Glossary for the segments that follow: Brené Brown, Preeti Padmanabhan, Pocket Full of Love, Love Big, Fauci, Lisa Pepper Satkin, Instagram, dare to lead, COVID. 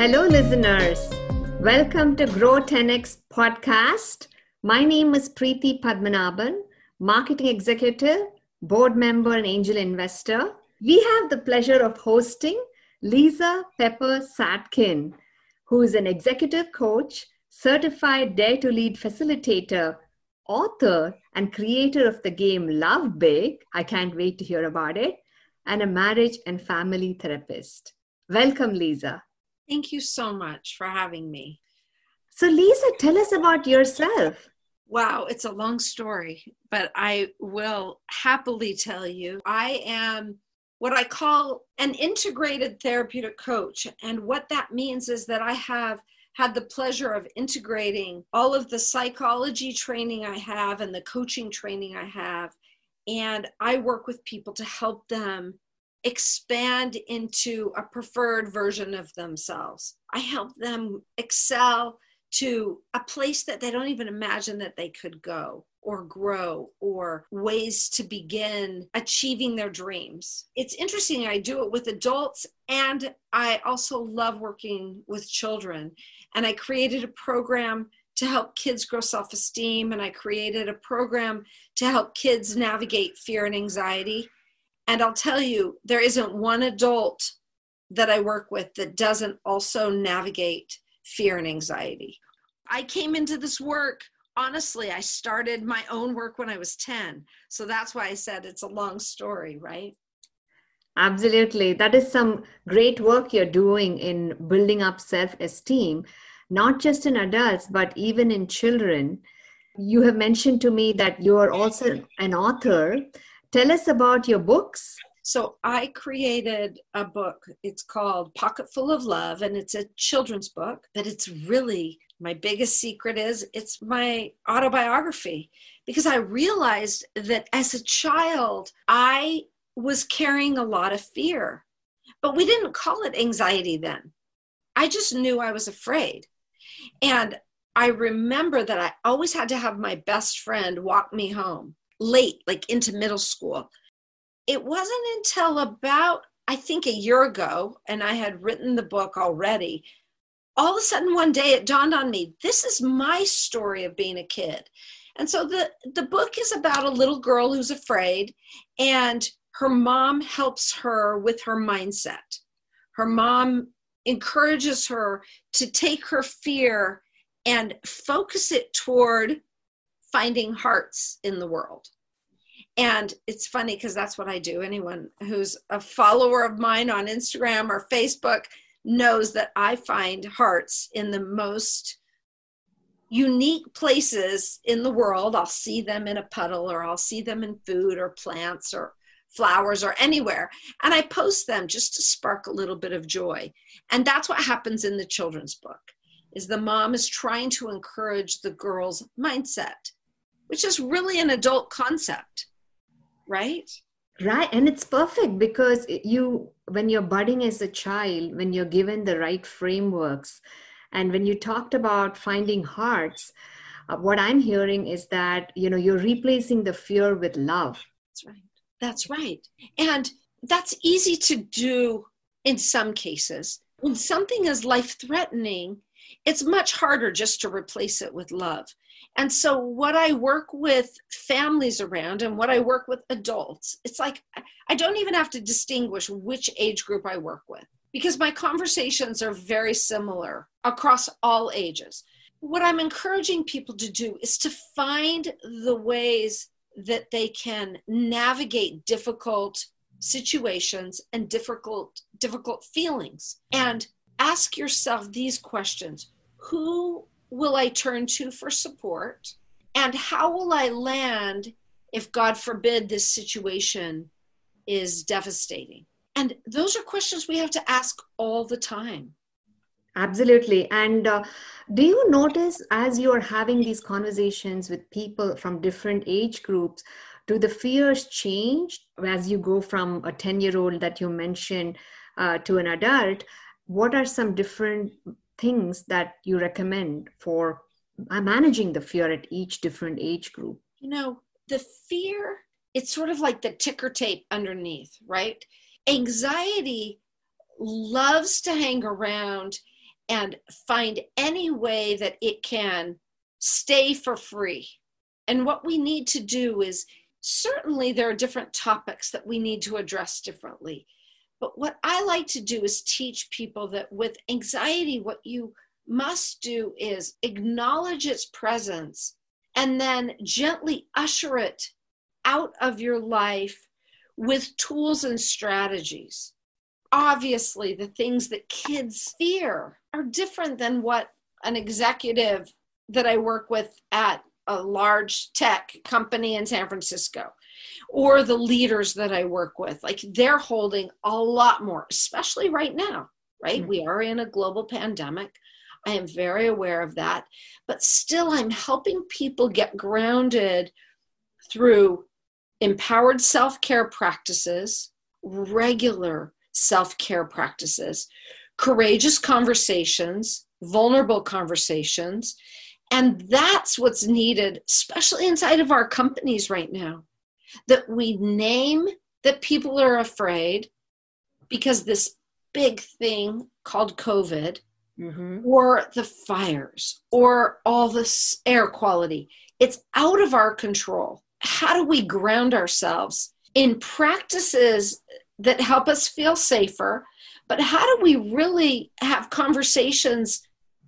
Hello, listeners. Welcome to Grow 10X podcast. My name is Preeti Padmanabhan, marketing executive, board member, and angel investor. We have the pleasure of hosting Lisa Pepper Satkin, who is an executive coach, certified Dare to Lead facilitator, author, and creator of the game Love Big. I can't wait to hear about it. And a marriage and family therapist. Welcome, Lisa. Thank you so much for having me. So Lisa, tell us about yourself. Wow, it's a long story, but I will happily tell you. I am what I call an integrated therapeutic coach. And what that means is that I have had the pleasure of integrating all of the psychology training I have and the coaching training I have. And I work with people to help them expand into a preferred version of themselves. I help them excel to a place that they don't even imagine that they could go or grow, or ways to begin achieving their dreams. It's interesting, I do it with adults, and I also love working with children. And I created a program to help kids grow self-esteem, and I created a program to help kids navigate fear and anxiety. And I'll tell you, there isn't one adult that I work with that doesn't also navigate fear and anxiety. I came into this work, honestly, I started my own work when I was 10. So that's why I said it's a long story, right? Absolutely. That is some great work you're doing in building up self-esteem, not just in adults, but even in children. You have mentioned to me that you are also an author. Tell us about your books. So I created a book. It's called Pocket Full of Love, and it's a children's book, but it's really, my biggest secret is it's my autobiography, because I realized that as a child, I was carrying a lot of fear, but we didn't call it anxiety then. I just knew I was afraid. And I remember that I always had to have my best friend walk me home late, like into middle school. It wasn't until about, I think, a year ago, and I had written the book already, all of a sudden one day it dawned on me, this is my story of being a kid. And so the book is about a little girl who's afraid, and her mom helps her with her mindset. Her mom encourages her to take her fear and focus it toward finding hearts in the world. And it's funny because that's what I do. Anyone who's a follower of mine on Instagram or Facebook knows that I find hearts in the most unique places in the world. I'll see them in a puddle, or I'll see them in food or plants or flowers or anywhere. And I post them just to spark a little bit of joy. And that's what happens in the children's book, is the mom is trying to encourage the girl's mindset, which is really an adult concept. Right? Right. And it's perfect because when you're budding as a child, when you're given the right frameworks, and when you talked about finding hearts, what I'm hearing is that, you're replacing the fear with love. That's right. That's right. And that's easy to do in some cases. When something is life-threatening, it's much harder just to replace it with love. And so what I work with families around and what I work with adults, it's like, I don't even have to distinguish which age group I work with, because my conversations are very similar across all ages. What I'm encouraging people to do is to find the ways that they can navigate difficult situations and difficult feelings. And ask yourself these questions. Who will I turn to for support? And how will I land if, God forbid, this situation is devastating? And those are questions we have to ask all the time. Absolutely. And do you notice as you're having these conversations with people from different age groups, do the fears change as you go from a 10-year-old that you mentioned to an adult? What are some different things that you recommend for managing the fear at each different age group? The fear, it's sort of like the ticker tape underneath, right? Anxiety loves to hang around and find any way that it can stay for free. And what we need to do is, certainly there are different topics that we need to address differently. But what I like to do is teach people that with anxiety, what you must do is acknowledge its presence and then gently usher it out of your life with tools and strategies. Obviously, the things that kids fear are different than what an executive that I work with at a large tech company in San Francisco, or the leaders that I work with. Like, they're holding a lot more, especially right now, right? Mm-hmm. We are in a global pandemic. I am very aware of that. But still, I'm helping people get grounded through empowered self-care practices, regular self-care practices, courageous conversations, vulnerable conversations. And that's what's needed, especially inside of our companies right now, that we name that people are afraid, because this big thing called COVID, mm-hmm. or the fires, or all this air quality, it's out of our control. How do we ground ourselves in practices that help us feel safer? But how do we really have conversations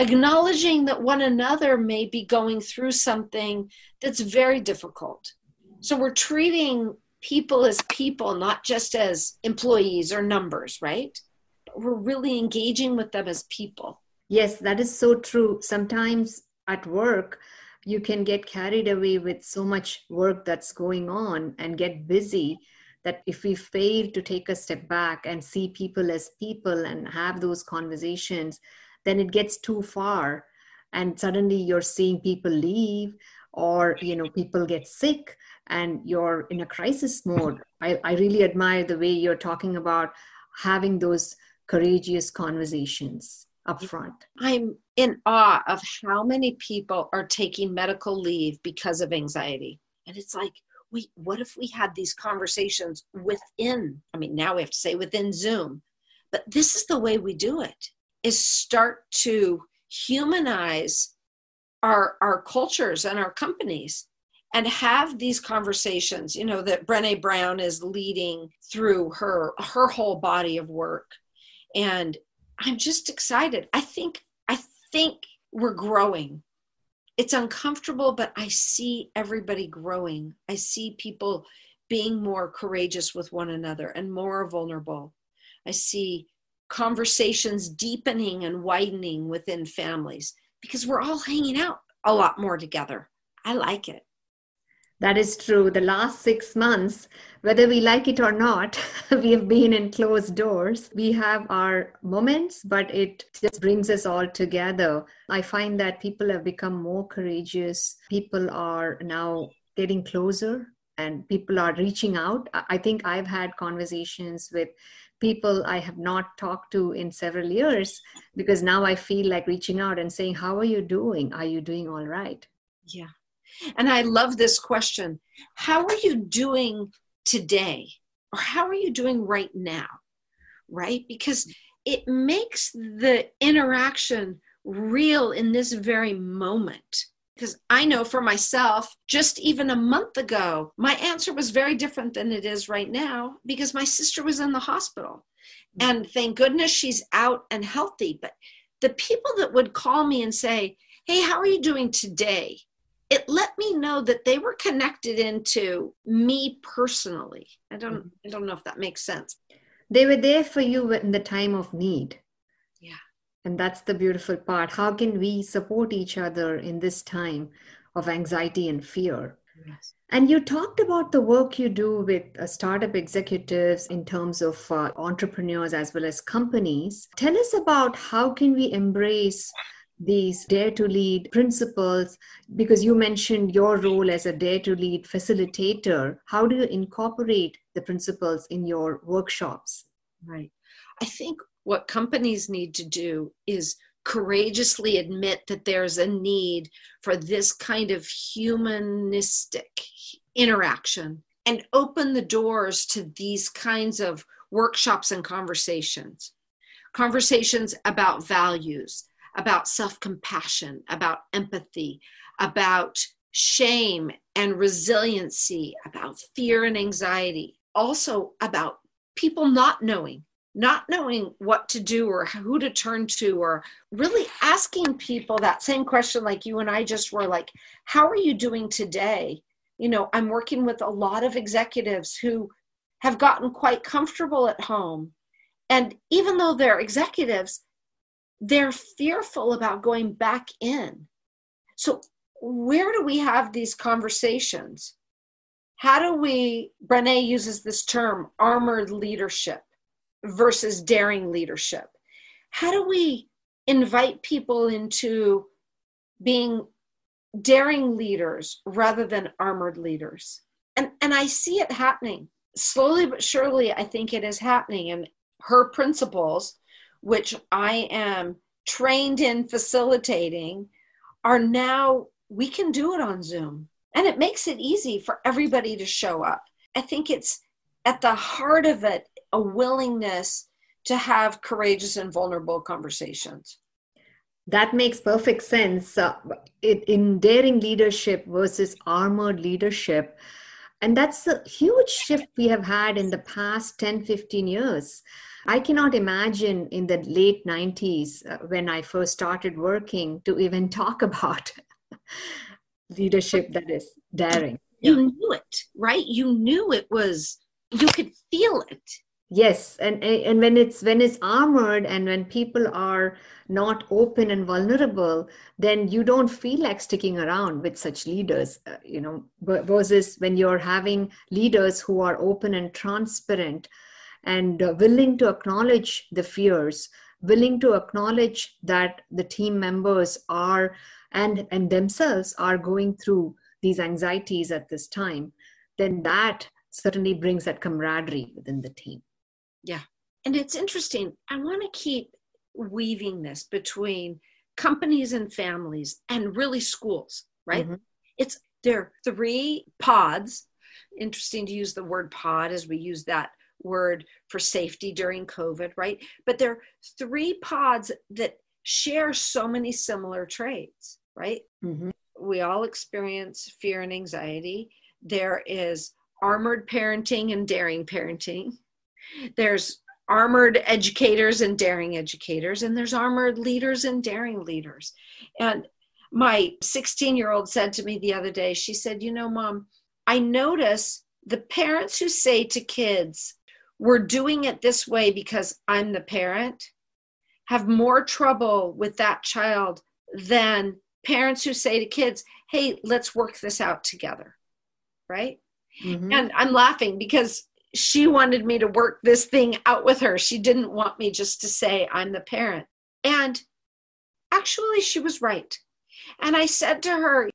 acknowledging that one another may be going through something that's very difficult? So we're treating people as people, not just as employees or numbers, right? But we're really engaging with them as people. Yes, that is so true. Sometimes at work, you can get carried away with so much work that's going on and get busy that if we fail to take a step back and see people as people and have those conversations, then it gets too far, and suddenly you're seeing people leave, or people get sick, and you're in a crisis mode. I really admire the way you're talking about having those courageous conversations up front. I'm in awe of how many people are taking medical leave because of anxiety. And it's like, wait, what if we had these conversations within, now we have to say within Zoom, but this is the way we do it. Is start to humanize our cultures and our companies and have these conversations, that Brené Brown is leading through her whole body of work. And I'm just excited. I think we're growing. It's uncomfortable, but I see everybody growing. I see people being more courageous with one another and more vulnerable. I see conversations deepening and widening within families because we're all hanging out a lot more together. I like it. That is true. The last 6 months, whether we like it or not, we have been in closed doors. We have our moments, but it just brings us all together. I find that people have become more courageous. People are now getting closer and people are reaching out. I think I've had conversations with people I have not talked to in several years, because now I feel like reaching out and saying, how are you doing? Are you doing all right? Yeah. And I love this question. How are you doing today? Or how are you doing right now? Right? Because it makes the interaction real in this very moment. Because I know for myself, just even a month ago, my answer was very different than it is right now, because my sister was in the hospital. And thank goodness she's out and healthy. But the people that would call me and say, hey, how are you doing today? It let me know that they were connected into me personally. I don't know if that makes sense. They were there for you in the time of need. And that's the beautiful part. How can we support each other in this time of anxiety and fear? Yes. And you talked about the work you do with startup executives in terms of entrepreneurs as well as companies. Tell us about how can we embrace these dare to lead principles, because you mentioned your role as a dare to lead facilitator. How do you incorporate the principles in your workshops? Right. I think what companies need to do is courageously admit that there's a need for this kind of humanistic interaction and open the doors to these kinds of workshops and conversations. conversations about values, about self-compassion, about empathy, about shame and resiliency, about fear and anxiety, also about people not knowing what to do or who to turn to, or really asking people that same question like you and I just were, like, how are you doing today? You know, I'm working with a lot of executives who have gotten quite comfortable at home. And even though they're executives, they're fearful about going back in. So where do we have these conversations? How do we, Brené uses this term, armored leadership versus daring leadership. How do we invite people into being daring leaders rather than armored leaders? And I see it happening. Slowly but surely, I think it is happening. And her principles, which I am trained in facilitating, are now, we can do it on Zoom. And it makes it easy for everybody to show up. I think it's at the heart of it, a willingness to have courageous and vulnerable conversations. That makes perfect sense. In daring leadership versus armored leadership. And that's a huge shift we have had in the past 10, 15 years. I cannot imagine in the late 90s when I first started working to even talk about leadership that is daring. You knew it, right? You knew it was, you could feel it. Yes. And when it's armored and when people are not open and vulnerable, then you don't feel like sticking around with such leaders, versus when you're having leaders who are open and transparent and willing to acknowledge the fears, willing to acknowledge that the team members are and themselves are going through these anxieties at this time, then that certainly brings that camaraderie within the team. Yeah. And it's interesting. I want to keep weaving this between companies and families and really schools, right? Mm-hmm. There are three pods. Interesting to use the word pod as we use that word for safety during COVID, right? But there are three pods that share so many similar traits, right? Mm-hmm. We all experience fear and anxiety. There is armored parenting and daring parenting. There's armored educators and daring educators, and there's armored leaders and daring leaders. And my 16-year-old said to me the other day, she said, Mom, I notice the parents who say to kids, we're doing it this way because I'm the parent, have more trouble with that child than parents who say to kids, hey, let's work this out together, right? Mm-hmm. And I'm laughing because she wanted me to work this thing out with her. She didn't want me just to say I'm the parent. And actually, she was right. And I said to her,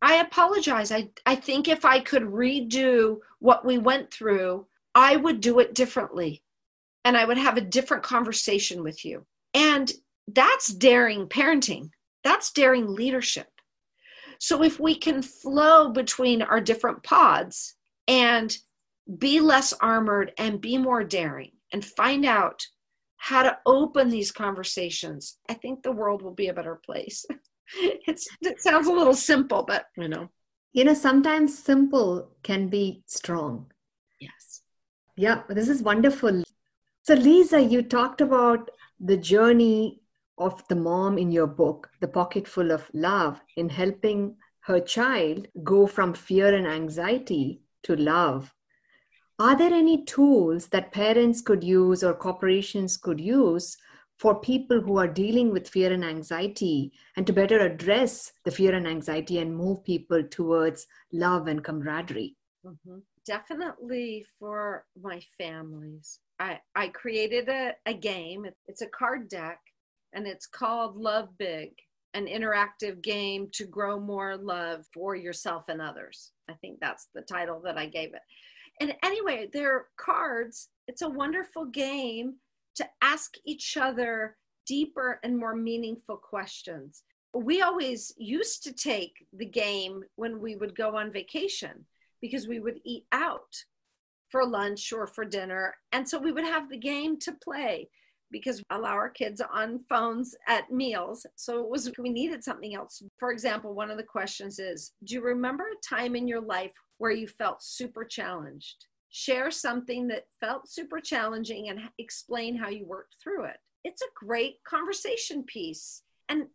I apologize. I think if I could redo what we went through, I would do it differently. And I would have a different conversation with you. And that's daring parenting. That's daring leadership. So if we can flow between our different pods and be less armored and be more daring and find out how to open these conversations, I think the world will be a better place. It sounds a little simple, but sometimes simple can be strong. Yes. Yeah, this is wonderful. So Lisa, you talked about the journey of the mom in your book, The Pocket Full of Love, in helping her child go from fear and anxiety to love. Are there any tools that parents could use or corporations could use for people who are dealing with fear and anxiety, and to better address the fear and anxiety and move people towards love and camaraderie? Mm-hmm. Definitely for my families. I created a game. It's a card deck, and it's called Love Big, an interactive game to grow more love for yourself and others. I think that's the title that I gave it. And anyway, they're cards. It's a wonderful game to ask each other deeper and more meaningful questions. We always used to take the game when we would go on vacation because we would eat out for lunch or for dinner. And so we would have the game to play. because allow our kids on phones at meals. So it was, we needed something else. For example, one of the questions is, do you remember a time in your life where you felt super challenged? Share something that felt super challenging and explain how you worked through it. It's a great conversation piece. And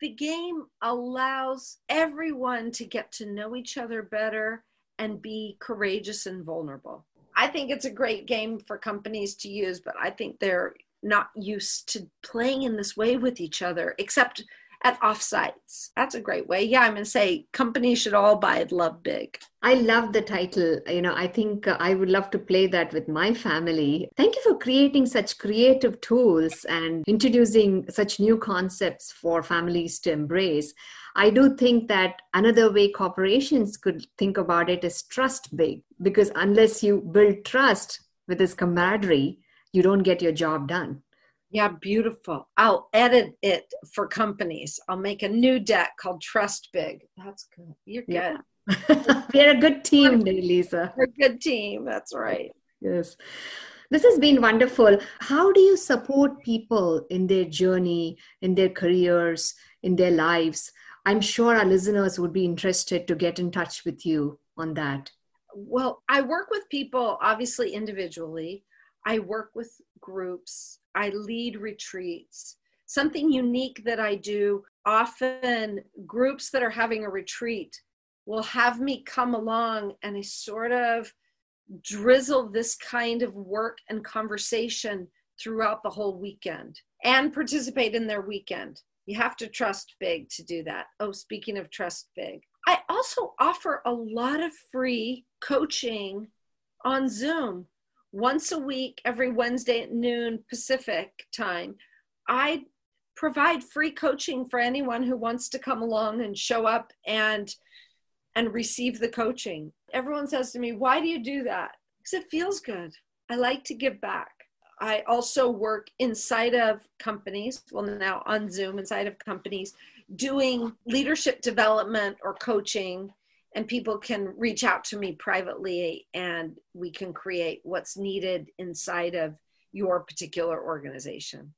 the game allows everyone to get to know each other better and be courageous and vulnerable. I think it's a great game for companies to use, but I think they're not used to playing in this way with each other, except at offsites. That's a great way. Yeah, I'm going to say companies should all buy Love Big. I love the title. You know, I think I would love to play that with my family. Thank you for creating such creative tools and introducing such new concepts for families to embrace. I do think that another way corporations could think about it is trust big, because unless you build trust with this camaraderie, you don't get your job done. Yeah, beautiful. I'll edit it for companies. I'll make a new deck called Trust Big. That's good. You're good. Yeah. We're a good team, Lisa. We're a good team. That's right. Yes. This has been wonderful. How do you support people in their journey, in their careers, in their lives? I'm sure our listeners would be interested to get in touch with you on that. Well, I work with people, obviously individually. I work with groups. I lead retreats. Something unique that I do, often groups that are having a retreat will have me come along and I sort of drizzle this kind of work and conversation throughout the whole weekend and participate in their weekend. You have to trust big to do that. Oh, speaking of trust big, I also offer a lot of free coaching on Zoom. Once a week, every Wednesday at noon Pacific time, I provide free coaching for anyone who wants to come along and show up and receive the coaching. Everyone says to me, why do you do that? Because it feels good. I like to give back. I also work inside of companies, well now on Zoom, inside of companies, doing leadership development or coaching. And people can reach out to me privately and we can create what's needed inside of your particular organization.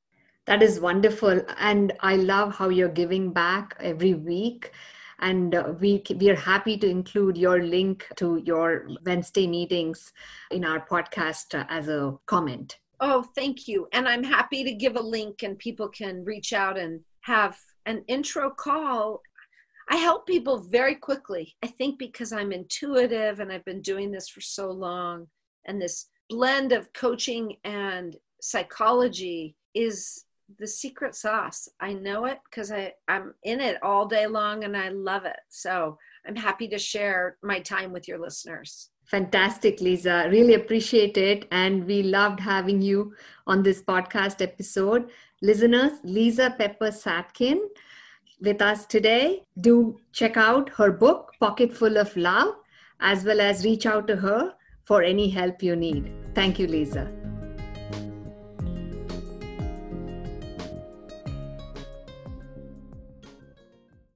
That is wonderful. And I love how you're giving back every week. And we are happy to include your link to your Wednesday meetings in our podcast as a comment. Oh, thank you. And I'm happy to give a link and people can reach out and have an intro call. I help people very quickly, I think because I'm intuitive and I've been doing this for so long. And this blend of coaching and psychology is the secret sauce. I know it because I'm in it all day long and I love it. So I'm happy to share my time with your listeners. Fantastic, Lisa. Really appreciate it. And we loved having you on this podcast episode. Listeners, Lisa Pepper Satkin with us today. Do check out her book, Pocket Full of Love, as well as reach out to her for any help you need. Thank you, Lisa.